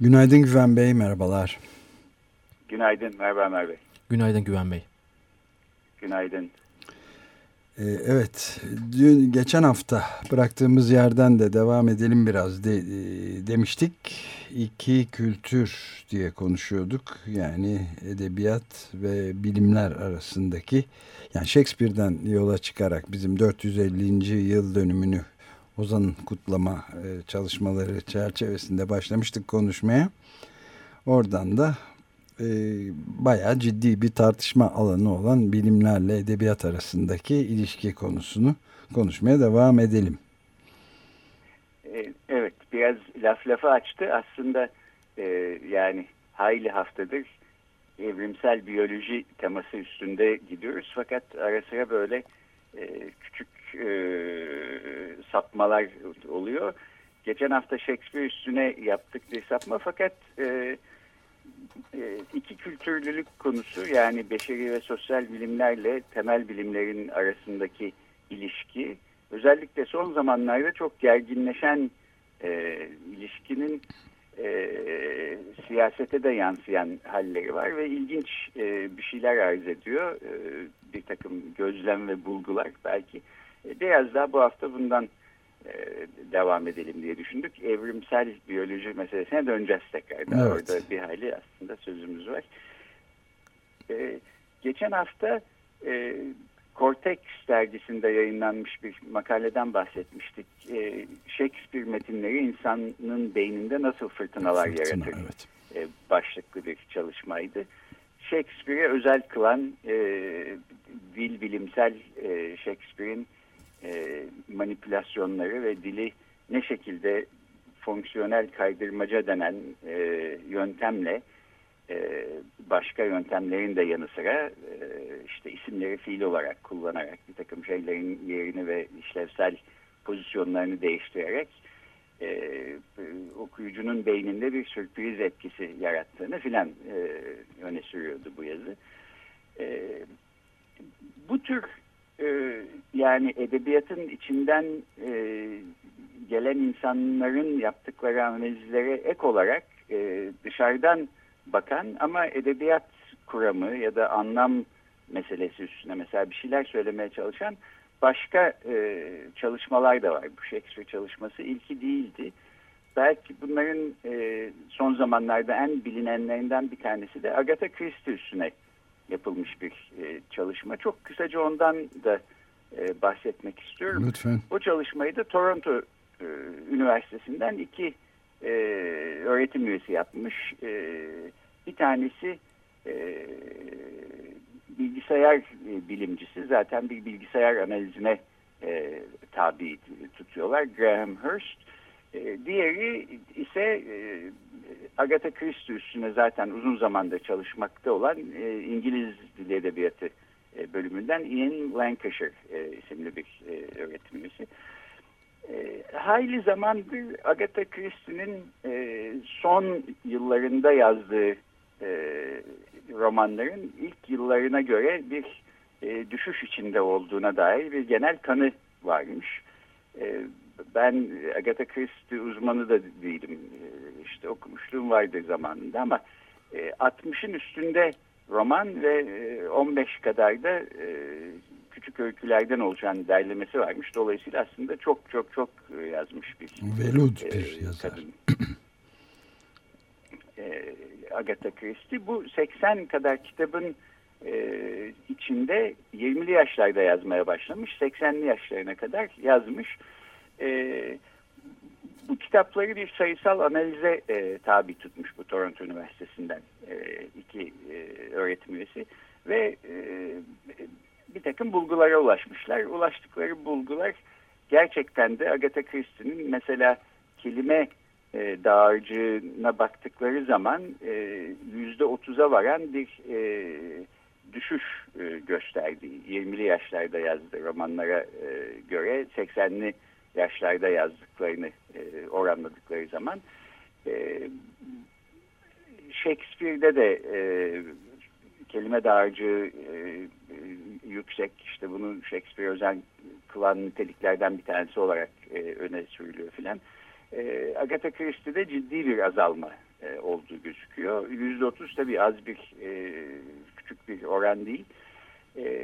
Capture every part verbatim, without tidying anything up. Günaydın Güven Bey, merhabalar. Günaydın, merhaba Merve. Günaydın Güven Bey. Günaydın. Ee, evet, dün geçen hafta bıraktığımız yerden de devam edelim biraz de, e, demiştik. İki kültür diye konuşuyorduk. Yani edebiyat ve bilimler arasındaki, yani Shakespeare'den yola çıkarak bizim dört yüz ellinci yıl dönümünü Ozan'ın kutlama çalışmaları çerçevesinde başlamıştık konuşmaya. Oradan da e, bayağı ciddi bir tartışma alanı olan bilimlerle edebiyat arasındaki ilişki konusunu konuşmaya devam edelim. Evet, biraz laf lafa açtı. Aslında e, yani hayli haftadır evrimsel biyoloji teması üstünde gidiyoruz. Fakat ara sıra böyle e, küçük E, sapmalar oluyor. Geçen hafta Shakespeare üstüne yaptık bir sapma, fakat e, e, iki kültürlülük konusu, yani beşeri ve sosyal bilimlerle temel bilimlerin arasındaki ilişki, özellikle son zamanlarda çok gerginleşen e, ilişkinin e, siyasete de yansıyan halleri var ve ilginç e, bir şeyler arz ediyor. E, bir takım gözlem ve bulgular belki. Biraz daha bu hafta bundan e, devam edelim diye düşündük. Evrimsel biyoloji meselesine döneceğiz tekrardan. Evet. Orada bir hali aslında sözümüz var. E, geçen hafta e, Cortex dergisinde yayınlanmış bir makaleden bahsetmiştik. E, Shakespeare metinleri insanın beyninde nasıl fırtınalar Fırtına, yaratır? Evet. E, başlıklı bir çalışmaydı. Shakespeare'e özel kılan e, dil bilimsel e, Shakespeare'in E, manipülasyonları ve dili ne şekilde fonksiyonel kaydırmaca denen e, yöntemle e, başka yöntemlerin de yanı sıra e, işte isimleri fiil olarak kullanarak bir takım şeylerin yerini ve işlevsel pozisyonlarını değiştirerek e, okuyucunun beyninde bir sürpriz etkisi yarattığını filan e, öne sürüyordu bu yazı. E, bu tür yani edebiyatın içinden e, gelen insanların yaptıkları analizlere ek olarak e, dışarıdan bakan ama edebiyat kuramı ya da anlam meselesi üstüne mesela bir şeyler söylemeye çalışan başka e, çalışmalar da var. Bu Shakespeare çalışması ilki değildi. Belki bunların e, son zamanlarda en bilinenlerinden bir tanesi de Agatha Christie üstüne yapılmış bir e, çalışma. Çok kısaca ondan da e, bahsetmek istiyorum. Lütfen. O çalışmayı da Toronto e, Üniversitesi'nden iki e, öğretim üyesi yapmış. E, bir tanesi e, bilgisayar e, bilimcisi. Zaten bir bilgisayar analizine e, tabi tutuyorlar. Graham Hurst. E, diğeri ise e, Agatha Christie üstüne zaten uzun zamandır çalışmakta olan e, İngiliz Dili Edebiyatı e, bölümünden Ian Lancashire e, isimli bir e, öğretim üyesi. E, hayli zamandır Agatha Christie'nin e, son yıllarında yazdığı e, romanların ilk yıllarına göre bir e, düşüş içinde olduğuna dair bir genel kanı varmış. E, Ben Agatha Christie uzmanı da değilim, işte okumuşluğum vardı zamanında, ama altmışın üstünde roman ve on beş kadar da küçük öykülerden oluşan derlemesi varmış. Dolayısıyla aslında çok çok çok yazmış bir velud bir yazar. Kadın. Agatha Christie bu seksen kadar kitabın içinde yirmili yaşlarda yazmaya başlamış, seksenli yaşlarına kadar yazmış. Ee, bu kitapları bir sayısal analize e, tabi tutmuş bu Toronto Üniversitesi'nden e, iki e, öğretim üyesi ve e, bir takım bulgulara ulaşmışlar. Ulaştıkları bulgular gerçekten de Agatha Christie'nin mesela kelime e, dağarcığına baktıkları zaman e, yüzde otuza varan bir e, düşüş e, gösterdi. yirmili yaşlarda yazdığı romanlara e, göre seksenli yaşlarda yazdıklarını e, oranladıkları zaman e, Shakespeare'de de e, kelime dağarcığı e, yüksek, işte bunu Shakespeare özen kılan niteliklerden bir tanesi olarak e, öne sürülüyor filan. E, Agatha Christie'de ciddi bir azalma e, olduğu gözüküyor. yüzde otuz tabii az bir e, küçük bir oran değil. E,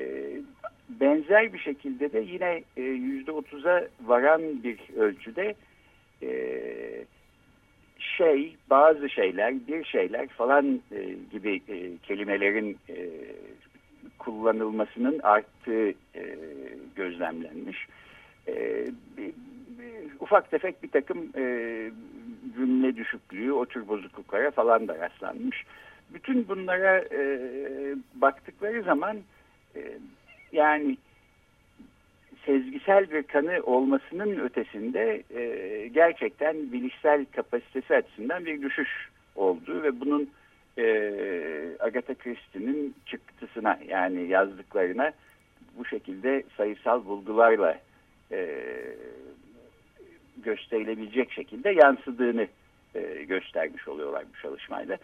benzer bir şekilde de yine e, yüzde otuza varan bir ölçüde e, şey, bazı şeyler, bir şeyler falan e, gibi e, kelimelerin e, kullanılmasının arttığı e, gözlemlenmiş. E, bir, bir, ufak tefek bir takım e, cümle düşüklüğü, o tür bozukluklara falan da rastlanmış. Bütün bunlara e, baktıkları zaman e, yani sezgisel bir kanı olmasının ötesinde e, gerçekten bilişsel kapasitesi açısından bir düşüş oldu ve bunun e, Agatha Christie'nin çıktısına, yani yazdıklarına bu şekilde sayısal bulgularla e, gösterilebilecek şekilde yansıdığını e, göstermiş oluyorlar bu çalışmayla.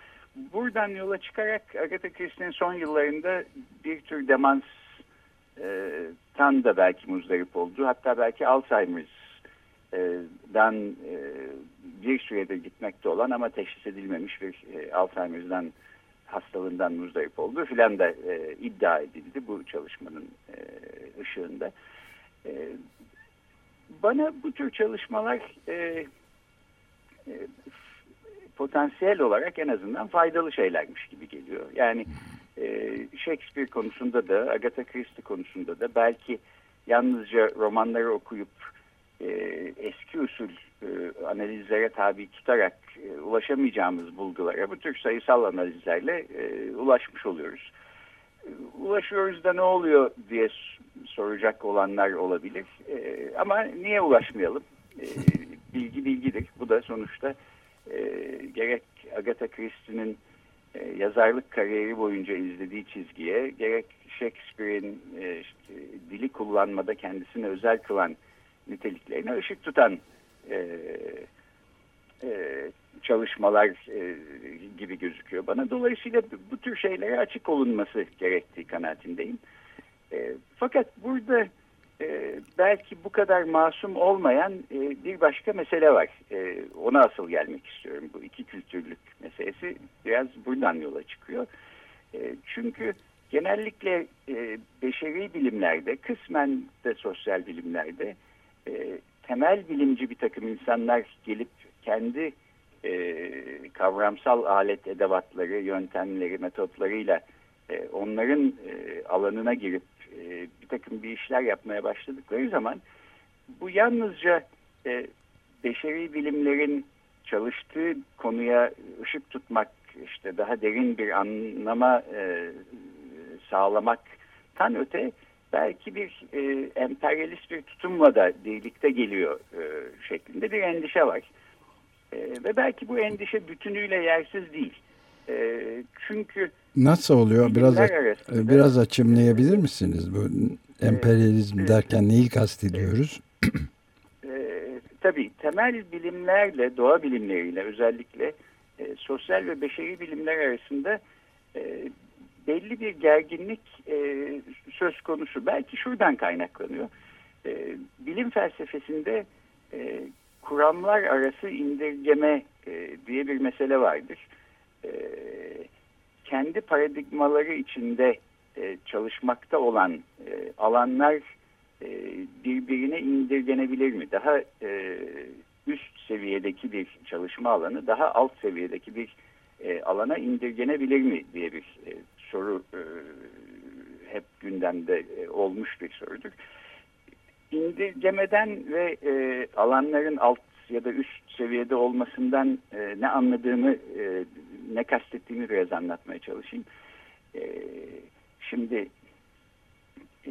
Buradan yola çıkarak Agatha Christie'nin son yıllarında bir tür demans e, tan da belki muzdarip oldu. Hatta belki Alzheimer'dan e, bir süredir gitmekte olan ama teşhis edilmemiş bir e, Alzheimer'dan hastalığından muzdarip olduğu filan da e, iddia edildi bu çalışmanın e, ışığında. E, bana bu tür çalışmalar e, e, potansiyel olarak en azından faydalı şeylermiş gibi geliyor. Yani Shakespeare konusunda da, Agatha Christie konusunda da belki yalnızca romanları okuyup e, eski usul e, analizlere tabi tutarak e, ulaşamayacağımız bulgulara bu tür sayısal analizlerle e, ulaşmış oluyoruz. E, ulaşıyoruz da ne oluyor diye soracak olanlar olabilir. E, ama niye ulaşmayalım? E, bilgi bilgidir. Bu da sonuçta e, gerek Agatha Christie'nin yazarlık kariyeri boyunca izlediği çizgiye, gerek Shakespeare'in işte, dili kullanmada kendisini özel kılan niteliklerine ışık tutan e, e, çalışmalar e, gibi gözüküyor bana. Dolayısıyla bu tür şeylere açık olunması gerektiği kanaatindeyim. E, fakat burada e, belki bu kadar masum olmayan e, bir başka mesele var. E, ona asıl gelmek istiyorum. Bu iki kültürlük meselesi biraz buradan yola çıkıyor. E, çünkü genellikle e, beşeri bilimlerde, kısmen de sosyal bilimlerde e, temel bilimci bir takım insanlar gelip kendi e, kavramsal alet edevatları, yöntemleri, metotlarıyla e, onların e, alanına girip e, bir takım bir işler yapmaya başladıkları zaman bu yalnızca e, beşeri bilimlerin çalıştığı konuya ışık tutmak, işte daha derin bir anlama e, sağlamaktan öte belki bir e, emperyalist bir tutumla da birlikte geliyor e, şeklinde bir endişe var. E, ve belki bu endişe bütünüyle yersiz değil. E, çünkü nasıl oluyor? Biraz arasında, biraz açımlayabilir misiniz? Bu emperyalizm e, derken neyi kastediyoruz? E, e, tabii temel bilimlerle, doğa bilimleriyle özellikle E, sosyal ve beşeri bilimler arasında e, belli bir gerginlik e, söz konusu. Belki şuradan kaynaklanıyor. E, bilim felsefesinde e, kuramlar arası indirgeme e, diye bir mesele vardır. E, kendi paradigmaları içinde e, çalışmakta olan e, alanlar e, birbirine indirgenebilir mi? Daha e, üst seviyedeki bir çalışma alanı daha alt seviyedeki bir e, alana indirgenebilir mi diye bir e, soru e, hep gündemde e, olmuş bir sorudur. İndirgemeden ve e, alanların alt ya da üst seviyede olmasından e, ne anladığımı, e, ne kastettiğimi biraz anlatmaya çalışayım. E, şimdi e,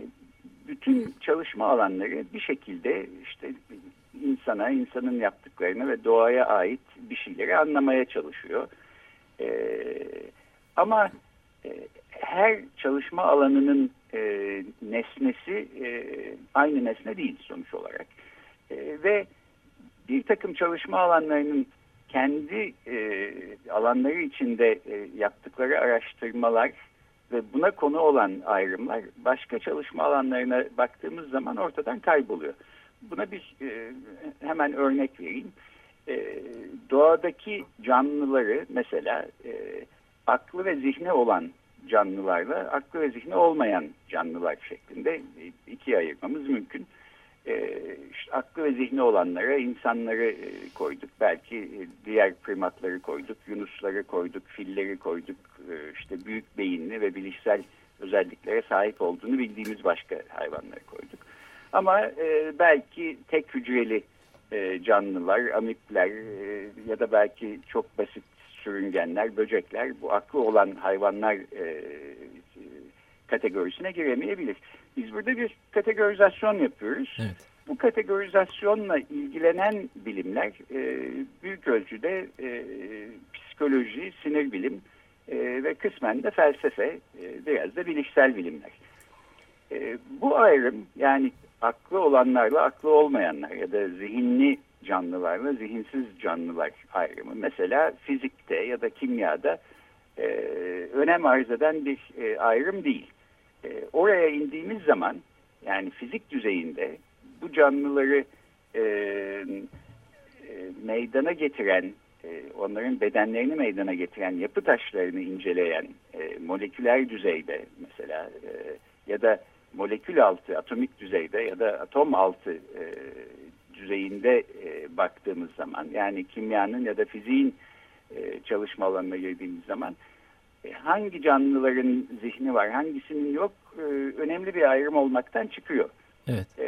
bütün çalışma alanları bir şekilde işte insana, insanın yaptıklarını ve doğaya ait bir şeyleri anlamaya çalışıyor. E, ama e, her çalışma alanının e, nesnesi e, aynı nesne değil sonuç olarak. E, ve bir takım çalışma alanlarının kendi e, alanları içinde e, yaptıkları araştırmalar ve buna konu olan ayrımlar başka çalışma alanlarına baktığımız zaman ortadan kayboluyor. Buna bir e, hemen örnek vereyim. E, doğadaki canlıları mesela e, aklı ve zihni olan canlılarla aklı ve zihni olmayan canlılar şeklinde ikiye ayırmamız mümkün. E, işte aklı ve zihni olanlara insanları e, koyduk, belki e, diğer primatları koyduk, yunusları koyduk, filleri koyduk, e, işte büyük beyinli ve bilişsel özelliklere sahip olduğunu bildiğimiz başka hayvanları koyduk. Ama e, belki tek hücreli e, canlılar, amipler e, ya da belki çok basit sürüngenler, böcekler bu aklı olan hayvanlar e, kategorisine giremeyebilir. Biz burada bir kategorizasyon yapıyoruz. Evet. Bu kategorizasyonla ilgilenen bilimler e, büyük ölçüde e, psikoloji, sinir bilim e, ve kısmen de felsefe, e, biraz da bilişsel bilimler. E, bu ayrım, yani aklı olanlarla aklı olmayanlar ya da zihinli canlılarla zihinsiz canlılar ayrımı, mesela fizikte ya da kimyada e, önem arz eden bir e, ayrım değil. E, oraya indiğimiz zaman, yani fizik düzeyinde bu canlıları e, e, meydana getiren, e, onların bedenlerini meydana getiren yapı taşlarını inceleyen e, moleküler düzeyde mesela e, ya da molekül altı atomik düzeyde ya da atom altı e, düzeyinde e, baktığımız zaman, yani kimyanın ya da fiziğin e, çalışma alanına girdiğimiz zaman e, hangi canlıların zihni var, hangisinin yok e, önemli bir ayrım olmaktan çıkıyor. Evet. E,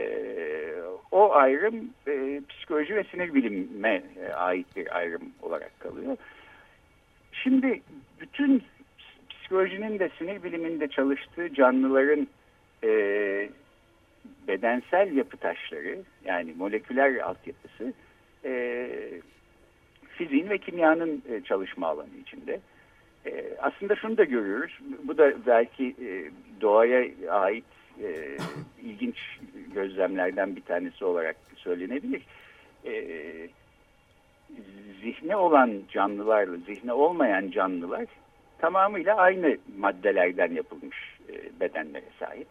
o ayrım e, psikoloji ve sinir bilime e, ait bir ayrım olarak kalıyor. Şimdi bütün psikolojinin de sinir biliminde çalıştığı canlıların e, bedensel yapı taşları, yani moleküler altyapısı e, fiziğin ve kimyanın e, çalışma alanı içinde. E, aslında şunu da görüyoruz, bu da belki e, doğaya ait e, ilginç gözlemlerden bir tanesi olarak söylenebilir. E, zihni olan canlılarla zihni olmayan canlılar tamamıyla aynı maddelerden yapılmış e, bedenlere sahip.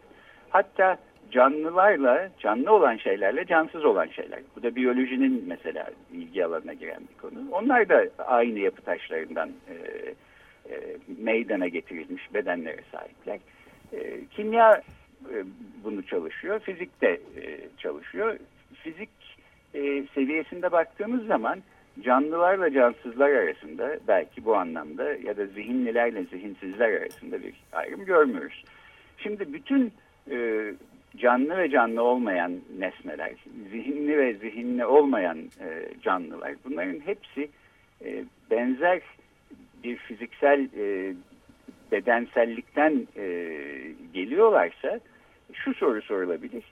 Hatta canlılarla, canlı olan şeylerle cansız olan şeyler. Bu da biyolojinin mesela ilgi alanına giren bir konu. Onlar da aynı yapı taşlarından e, e, meydana getirilmiş bedenlere sahipler. E, kimya e, bunu çalışıyor, fizik de e, çalışıyor. Fizik e, seviyesinde baktığımız zaman canlılarla cansızlar arasında, belki bu anlamda, ya da zihinlilerle zihinsizler arasında bir ayrım görmüyoruz. Şimdi bütün e, canlı ve canlı olmayan nesneler, zihinli ve zihinli olmayan e, canlılar, bunların hepsi e, benzer bir fiziksel e, bedensellikten e, geliyorlarsa şu soru sorulabilir.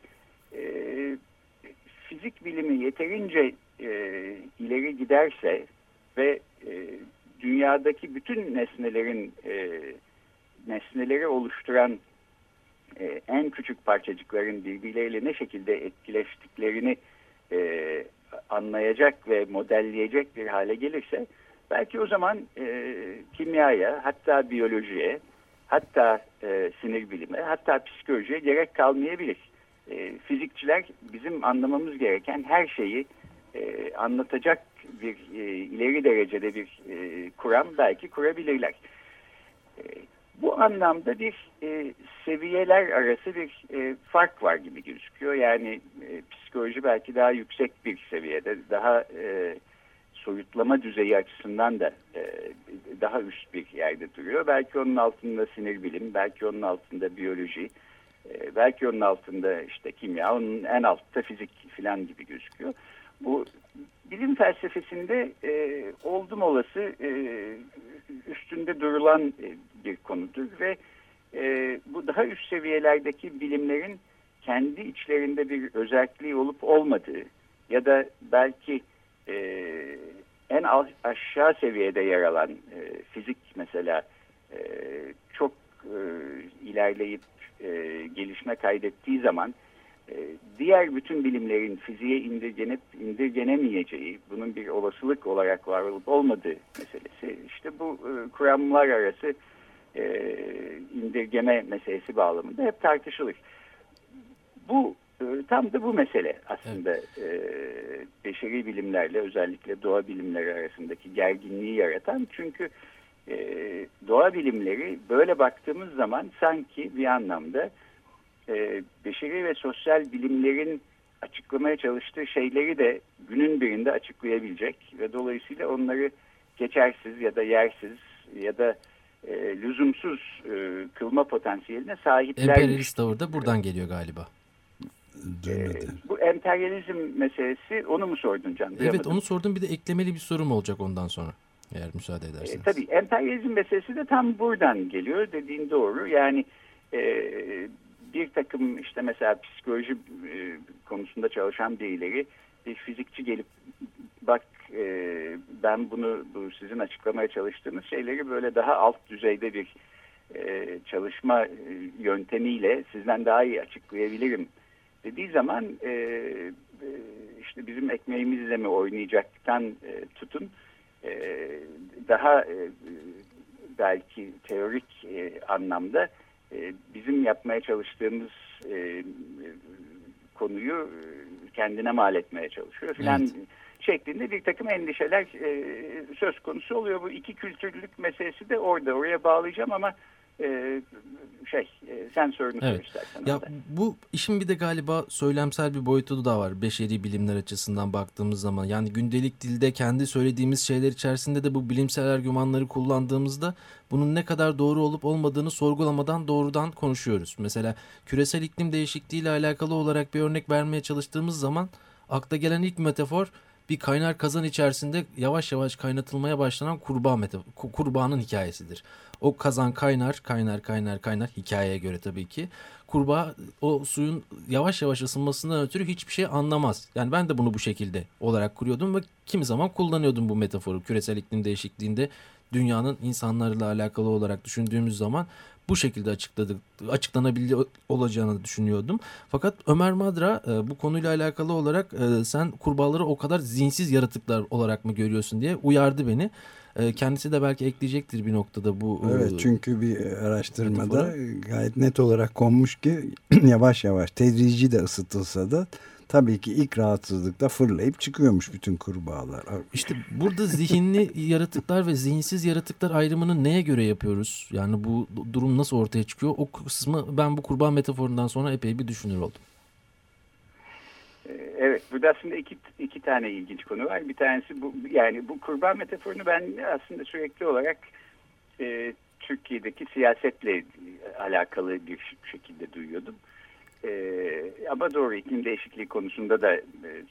E, fizik bilimi yeterince e, ileri giderse ve e, dünyadaki bütün nesnelerin e, nesneleri oluşturan Ee, en küçük parçacıkların birbirleriyle ne şekilde etkileştiklerini e, anlayacak ve modelleyecek bir hale gelirse, belki o zaman e, kimyaya, hatta biyolojiye, hatta e, sinir bilime, hatta psikolojiye gerek kalmayabilir. E, fizikçiler bizim anlamamız gereken her şeyi e, anlatacak bir e, ileri derecede bir e, kuram belki kurabilirler. E, Bu anlamda bir e, seviyeler arası bir e, fark var gibi gözüküyor. Yani e, psikoloji belki daha yüksek bir seviyede, daha e, soyutlama düzeyi açısından da e, daha üst bir yerde duruyor. Belki onun altında sinir bilim, belki onun altında biyoloji, e, belki onun altında işte kimya, onun en altta fizik filan gibi gözüküyor. Bu bilim felsefesinde e, oldum olası e, üstünde durulan e, bir konudur ve e, bu daha üst seviyelerdeki bilimlerin kendi içlerinde bir özelliği olup olmadığı ya da belki e, en az aşağı seviyede yer alan e, fizik mesela e, çok e, ilerleyip e, gelişme kaydettiği zaman e, diğer bütün bilimlerin fiziğe indirgenip indirgenemeyeceği, bunun bir olasılık olarak var olup olmadığı meselesi, işte bu e, kuramlar arası e, indirgeme meselesi bağlamında hep tartışılır. Bu tam da bu mesele aslında, evet. e, beşeri bilimlerle özellikle doğa bilimleri arasındaki gerginliği yaratan, çünkü e, doğa bilimleri böyle baktığımız zaman sanki bir anlamda e, beşeri ve sosyal bilimlerin açıklamaya çalıştığı şeyleri de günün birinde açıklayabilecek ve dolayısıyla onları geçersiz ya da yersiz ya da e, lüzumsuz e, kılma potansiyeline sahipler. Emperyalist tavır da buradan geliyor galiba. Ee, bu emperyalizm meselesi, onu mu sordun Can? Evet, duyamadım. Onu sordum, bir de eklemeli bir sorum olacak ondan sonra eğer müsaade ederseniz. Ee, tabii emperyalizm meselesi de tam buradan geliyor, dediğin doğru. Yani e, bir takım işte mesela psikoloji e, konusunda çalışan birileri, bir fizikçi gelip bak e, ben bunu bu sizin açıklamaya çalıştığınız şeyleri böyle daha alt düzeyde bir e, çalışma yöntemiyle sizden daha iyi açıklayabilirim dediği zaman e, işte bizim ekmeğimizle mi oynayacaktan e, tutun e, daha e, belki teorik e, anlamda e, bizim yapmaya çalıştığımız e, konuyu kendine mal etmeye çalışıyor filan, evet. şeklinde bir takım endişeler e, söz konusu oluyor. Bu iki kültürlülük meselesi de orada, oraya bağlayacağım ama Ee, şey sen sorunu evet. soruştursan. Ya bu işin bir de galiba söylemsel bir boyutu da var beşeri bilimler açısından baktığımız zaman. Yani gündelik dilde kendi söylediğimiz şeyler içerisinde de bu bilimsel argümanları kullandığımızda bunun ne kadar doğru olup olmadığını sorgulamadan doğrudan konuşuyoruz. Mesela küresel iklim değişikliği ile alakalı olarak bir örnek vermeye çalıştığımız zaman akla gelen ilk metafor bir kaynar kazan içerisinde yavaş yavaş kaynatılmaya başlanan kurbağa metafor, kurbağanın hikayesidir. O kazan kaynar, kaynar, kaynar, kaynar, hikayeye göre tabii ki. Kurbağa o suyun yavaş yavaş ısınmasından ötürü hiçbir şey anlamaz. Yani ben de bunu bu şekilde olarak kuruyordum ve kimi zaman kullanıyordum bu metaforu. Küresel iklim değişikliğinde dünyanın insanlarla alakalı olarak düşündüğümüz zaman bu şekilde açıkladık, açıklanabilir olacağını düşünüyordum. Fakat Ömer Madra bu konuyla alakalı olarak sen kurbağaları o kadar zihinsiz yaratıklar olarak mı görüyorsun diye uyardı beni. Kendisi de belki ekleyecektir bir noktada bu. Evet, çünkü bir araştırmada metaforu gayet net olarak konmuş ki yavaş yavaş tedrici de ısıtılsa da tabii ki ilk rahatsızlıkta fırlayıp çıkıyormuş bütün kurbağalar. İşte burada zihinli yaratıklar ve zihinsiz yaratıklar ayrımını neye göre yapıyoruz? Yani bu durum nasıl ortaya çıkıyor? O kısmı ben bu kurbağa metaforundan sonra epey bir düşünür oldum. Evet, burada aslında iki, iki tane ilginç konu var. Bir tanesi bu, yani bu kurbağa metaforunu ben aslında sürekli olarak e, Türkiye'deki siyasetle alakalı bir şekilde duyuyordum. Ee, ama doğru, iklim değişikliği konusunda da e,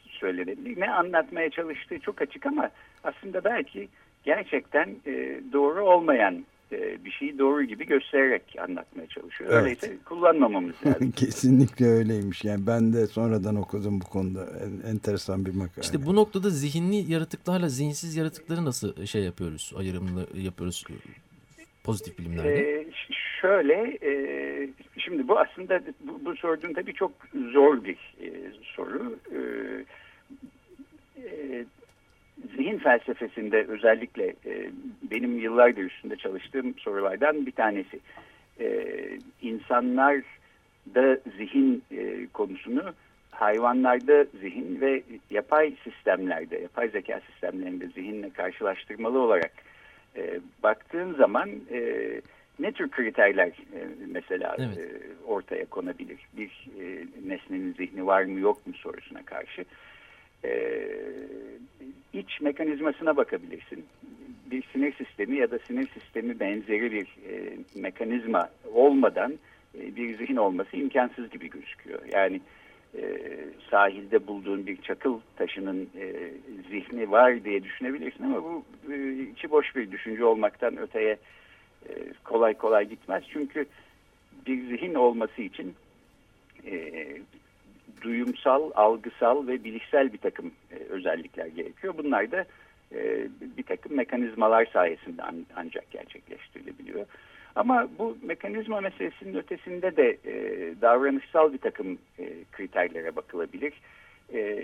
söylenebilir. Ne anlatmaya çalıştığı çok açık ama aslında belki gerçekten e, doğru olmayan e, bir şeyi doğru gibi göstererek anlatmaya çalışıyor. Evet. Öyleyse kullanmamamız lazım. Kesinlikle öyleymiş. Yani ben de sonradan okudum bu konuda en, enteresan bir makale. İşte bu noktada zihinli yaratıklarla zihinsiz yaratıkları nasıl şey yapıyoruz, ayrımını yapıyoruz pozitif bilimlerde? Ee, Şöyle, e, şimdi bu aslında bu, bu sorduğun tabii çok zor bir e, soru. E, e, zihin felsefesinde özellikle e, benim yıllardır üstünde çalıştığım sorulardan bir tanesi. E, insanlarda zihin e, konusunu, hayvanlarda zihin ve yapay sistemlerde, yapay zeka sistemlerinde zihinle karşılaştırmalı olarak e, baktığın zaman E, ne tür kriterler mesela evet. ortaya konabilir? Bir nesnenin zihni var mı yok mu sorusuna karşı. İç mekanizmasına bakabilirsin. Bir sinir sistemi ya da sinir sistemi benzeri bir mekanizma olmadan bir zihin olması imkansız gibi gözüküyor. Yani sahilde bulduğun bir çakıl taşının zihni var diye düşünebilirsin ama bu içi boş bir düşünce olmaktan öteye kolay kolay gitmez. Çünkü bir zihin olması için e, duyumsal, algısal ve bilişsel bir takım e, özellikler gerekiyor. Bunlar da e, bir takım mekanizmalar sayesinde an, ancak gerçekleştirilebiliyor. Ama bu mekanizma meselesinin ötesinde de e, davranışsal bir takım e, kriterlere bakılabilir. E,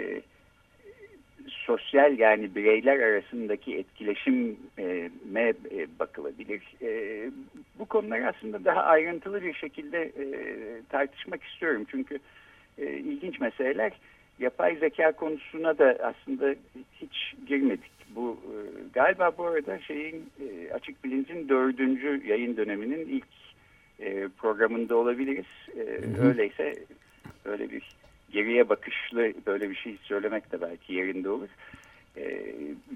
sosyal yani bireyler arasındaki etkileşime bakılabilir. E, bu konuları aslında daha ayrıntılı bir şekilde e, tartışmak istiyorum. Çünkü e, ilginç meseleler. Yapay zeka konusuna da aslında hiç girmedik. Bu e, galiba bu arada şeyin e, Açık Bilinc'in dördüncü yayın döneminin ilk e, programında olabiliriz. E, öyleyse öyle bir geriye bakışlı böyle bir şey söylemek de belki yerinde olur. E,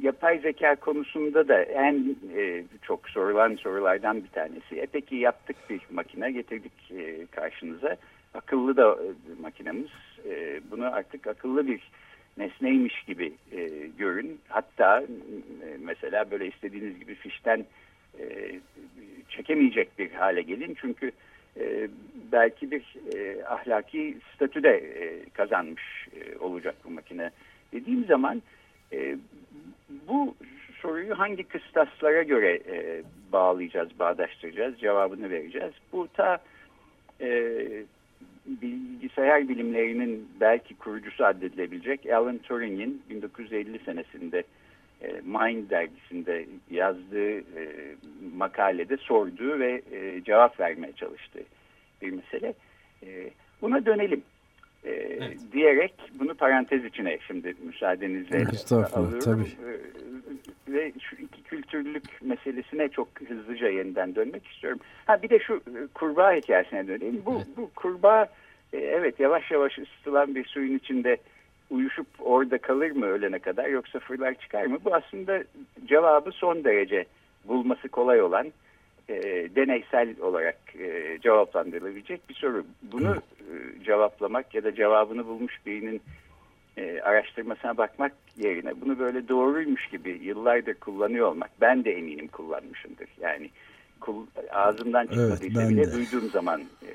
yapay zeka konusunda da en e, çok sorulan sorulardan bir tanesi. E peki yaptık bir makine getirdik e, karşınıza. Akıllı da e, makinemiz. E, bunu artık akıllı bir nesneymiş gibi e, görün. Hatta e, mesela böyle istediğiniz gibi fişten e, çekemeyecek bir hale gelin. Çünkü e, belki bir e, ahlaki statü de e, kazanmış e, olacak bu makine dediğim zaman e, bu soruyu hangi kıstaslara göre e, bağlayacağız, bağdaştıracağız, cevabını vereceğiz. Bu ta e, bilgisayar bilimlerinin belki kurucusu addedilebilecek Alan Turing'in bin dokuz yüz elli senesinde e, Mind dergisinde yazdığı e, makalede sorduğu ve e, cevap vermeye çalıştığı bir mesele. E, buna dönelim e, evet. diyerek bunu parantez içine şimdi müsaadenizle alıyorum. Tabii. E, ve şu iki kültürlülük meselesine çok hızlıca yeniden dönmek istiyorum. Ha bir de şu kurbağa hikayesine döneyim. Bu, evet. bu kurbağa evet yavaş yavaş ısıtılan bir suyun içinde uyuşup orada kalır mı ölene kadar yoksa fırlar çıkar mı? Bu aslında cevabı son derece bulması kolay olan e, deneysel olarak e, cevaplandırılabilecek bir soru. Bunu e, cevaplamak ya da cevabını bulmuş birinin e, araştırmasına bakmak yerine bunu böyle doğruymuş gibi yıllardır kullanıyor olmak ben de eminim kullanmışımdır yani. Ağzımdan çıkmadıysa evet, bile de. Duyduğum zaman e,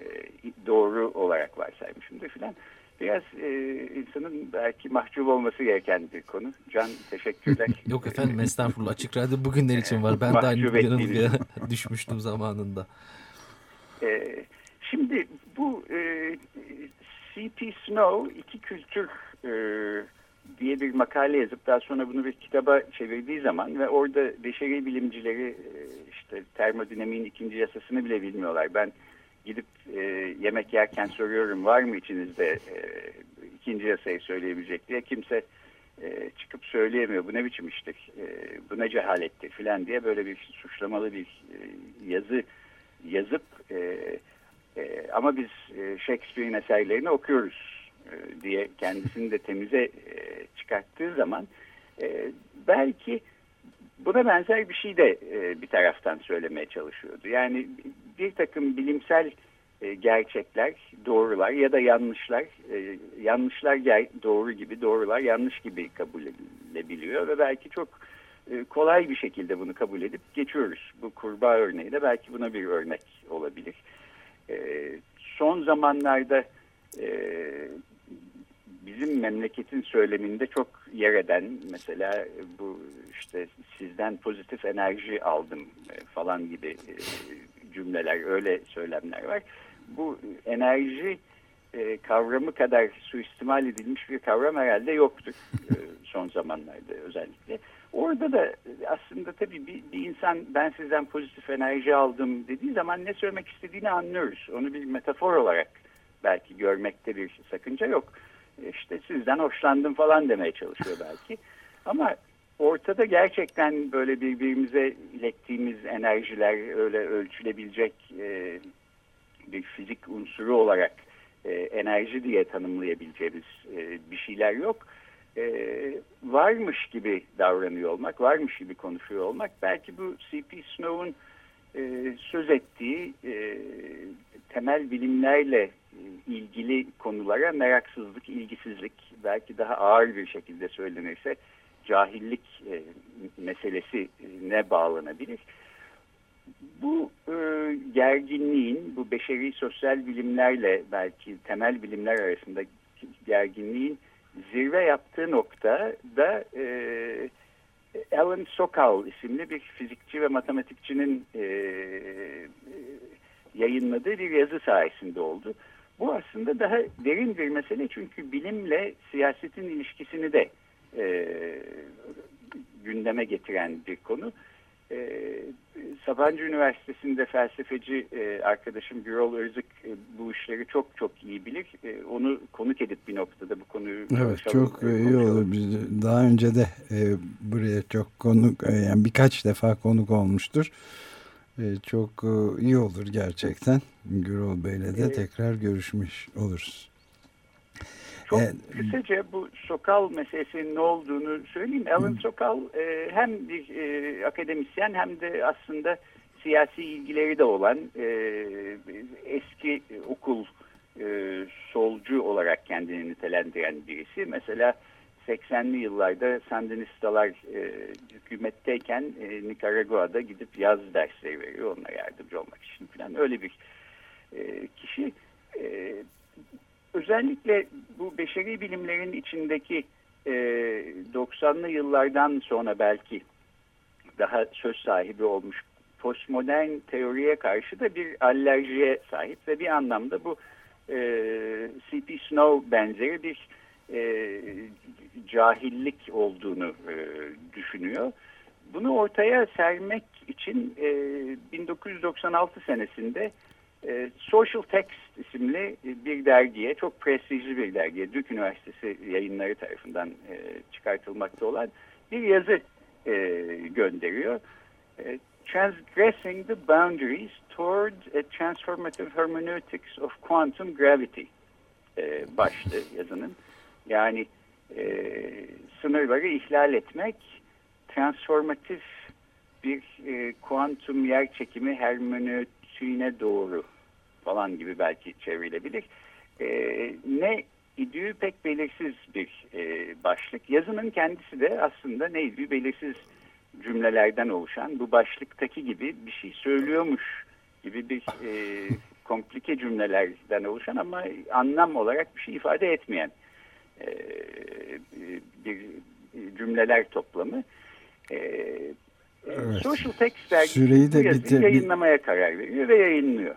doğru olarak varsaymışımdır filan. Biraz e, insanın belki mahcup olması gereken bir konu. Can teşekkürler. Yok efendim estağfurullah. Açık Radyo bugünler için var. Ben de aynı düşmüştüm zamanında. E, şimdi bu e, C P Snow iki kültür e, diye bir makale yazıp daha sonra bunu bir kitaba çevirdiği zaman ve orada beşeri bilimcileri işte termodinamiğin ikinci yasasını bile bilmiyorlar. Ben gidip e, yemek yerken soruyorum var mı içinizde e, ikinci yasayı söyleyebilecek diye kimse e, çıkıp söyleyemiyor. Bu ne biçim iştir, e, bu ne cehalettir filan diye böyle bir suçlamalı bir e, yazı yazıp e, e, ama biz e, Shakespeare'in eserlerini okuyoruz diye kendisini de temize çıkarttığı zaman belki buna benzer bir şey de bir taraftan söylemeye çalışıyordu. Yani bir takım bilimsel gerçekler, doğrular ya da yanlışlar, yanlışlar doğru gibi, doğrular yanlış gibi kabul edilebiliyor ve belki çok kolay bir şekilde bunu kabul edip geçiyoruz. Bu kurbağa örneği de belki buna bir örnek olabilir. Son zamanlarda bizim memleketin söyleminde çok yer eden mesela bu işte sizden pozitif enerji aldım falan gibi cümleler öyle söylemler var. Bu enerji kavramı kadar suistimal edilmiş bir kavram herhalde yoktur son zamanlarda özellikle. Orada da aslında tabii bir, bir insan ben sizden pozitif enerji aldım dediği zaman ne söylemek istediğini anlıyoruz. Onu bir metafor olarak belki görmekte bir sakınca yok. İşte sizden hoşlandım falan demeye çalışıyor belki. Ama ortada gerçekten böyle birbirimize ilettiğimiz enerjiler öyle ölçülebilecek e, bir fizik unsuru olarak e, enerji diye tanımlayabileceğimiz e, bir şeyler yok. E, varmış gibi davranıyor olmak, varmış gibi konuşuyor olmak belki bu C P Snow'un e, söz ettiği e, temel bilimlerle ilgili konulara meraksızlık, ilgisizlik, belki daha ağır bir şekilde söylenirse cahillik e, meselesine bağlanabilir. Bu e, gerginliğin, bu beşeri sosyal bilimlerle belki temel bilimler arasındaki gerginliğin zirve yaptığı nokta da e, Alan Sokal isimli bir fizikçi ve matematikçinin e, yayınladığı bir yazı sayesinde oldu. Bu aslında daha derin bir mesele, çünkü bilimle siyasetin ilişkisini de e, gündeme getiren bir konu. E, Sabancı Üniversitesi'nde felsefeci e, arkadaşım Gürol Özük e, bu işleri çok çok iyi bilir. E, onu konuk edip bir noktada bu konuyu konuşalım. Evet, çok e, iyi olur. Biz daha önce de e, buraya çok konuk, e, yani birkaç defa konuk olmuştur. E, çok e, iyi olur gerçekten. Gürol Bey'le de e, tekrar görüşmüş oluruz. Çok e, kısaca bu Sokal meselesinin ne olduğunu söyleyeyim. Alan Sokal e, hem bir e, akademisyen hem de aslında siyasi ilgileri de olan e, eski okul e, solcu olarak kendini nitelendiren birisi. Mesela seksenli yıllarda Sandinistalar e, hükümetteyken e, Nicaragua'da gidip yaz dersleri veriyor onlara yardımcı olmak için falan. Öyle bir e, kişi. E, özellikle bu beşeri bilimlerin içindeki e, doksanlı yıllardan sonra belki daha söz sahibi olmuş postmodern teoriye karşı da bir alerjiye sahip ve bir anlamda bu e, C P Snow benzeri bir E, cahillik olduğunu e, düşünüyor. Bunu ortaya sermek için e, bin dokuz yüz doksan altı senesinde e, Social Text isimli bir dergiye, çok prestijli bir dergiye, Dük Üniversitesi yayınları tarafından e, çıkartılmakta olan bir yazı e, gönderiyor. E, Transgressing the Boundaries Toward a Transformative Hermeneutics of Quantum Gravity e, başlığı yazının. Yani e, sınırları ihlal etmek, transformatif bir e, kuantum yerçekimi hermenötiğine doğru falan gibi belki çevrilebilir. E, ne idüğü pek belirsiz bir e, başlık. Yazının kendisi de aslında ne idüğü belirsiz cümlelerden oluşan, bu başlıktaki gibi bir şey söylüyormuş gibi bir e, komplike cümlelerden oluşan ama anlam olarak bir şey ifade etmeyen bir cümleler toplamı. Evet. Social Text dergisi de bitir- yayınlamaya karar veriyor ve yayınlıyor.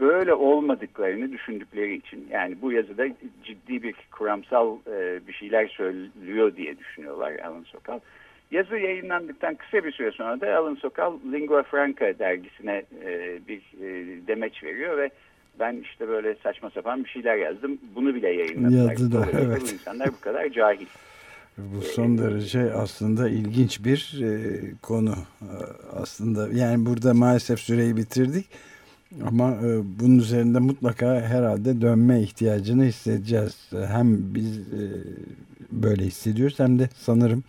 Böyle olmadıklarını düşündükleri için, yani bu yazıda ciddi bir kuramsal bir şeyler söylüyor diye düşünüyorlar Alan Sokal. Yazı yayınlandıktan kısa bir süre sonra da Alan Sokal Lingua Franca dergisine bir demeç veriyor ve ben işte böyle saçma sapan bir şeyler yazdım. Bunu bile yayınladılar. Yazdı da, evet. Bu insanlar bu kadar cahil. Bu son derece aslında ilginç bir e, konu. Aslında yani burada maalesef süreyi bitirdik. Ama e, bunun üzerinde mutlaka herhalde dönme ihtiyacını hissedeceğiz. Hem biz e, böyle hissediyoruz hem de sanırım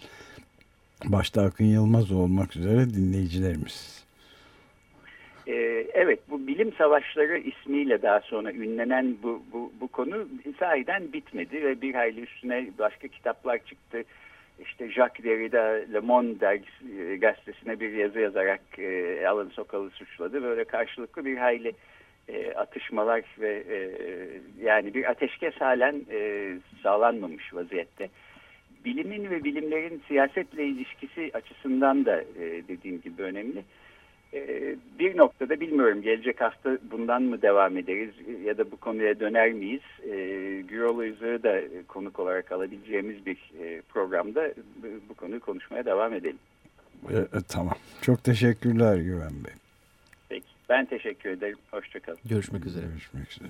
başta Akın Yılmaz olmak üzere dinleyicilerimiz. Evet, bu bilim savaşları ismiyle daha sonra ünlenen bu, bu, bu konu sahiden bitmedi ve bir hayli üstüne başka kitaplar çıktı. İşte Jacques Derrida, Le Monde dergisi, gazetesine bir yazı yazarak e, Alan Sokal'ı suçladı. Böyle karşılıklı bir hayli e, atışmalar ve e, yani bir ateşkes halen e, sağlanmamış vaziyette. Bilimin ve bilimlerin siyasetle ilişkisi açısından da e, dediğim gibi önemli. Bir noktada bilmiyorum gelecek hafta bundan mı devam ederiz ya da bu konuya döner miyiz? Gürol Özük'ü da konuk olarak alabileceğimiz bir programda bu konuyu konuşmaya devam edelim. E, e, tamam. Çok teşekkürler Güven Bey. Peki. Ben teşekkür ederim. Hoşçakalın. Görüşmek üzere. Görüşmek üzere.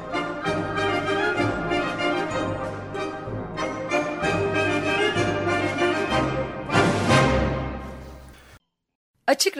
Açık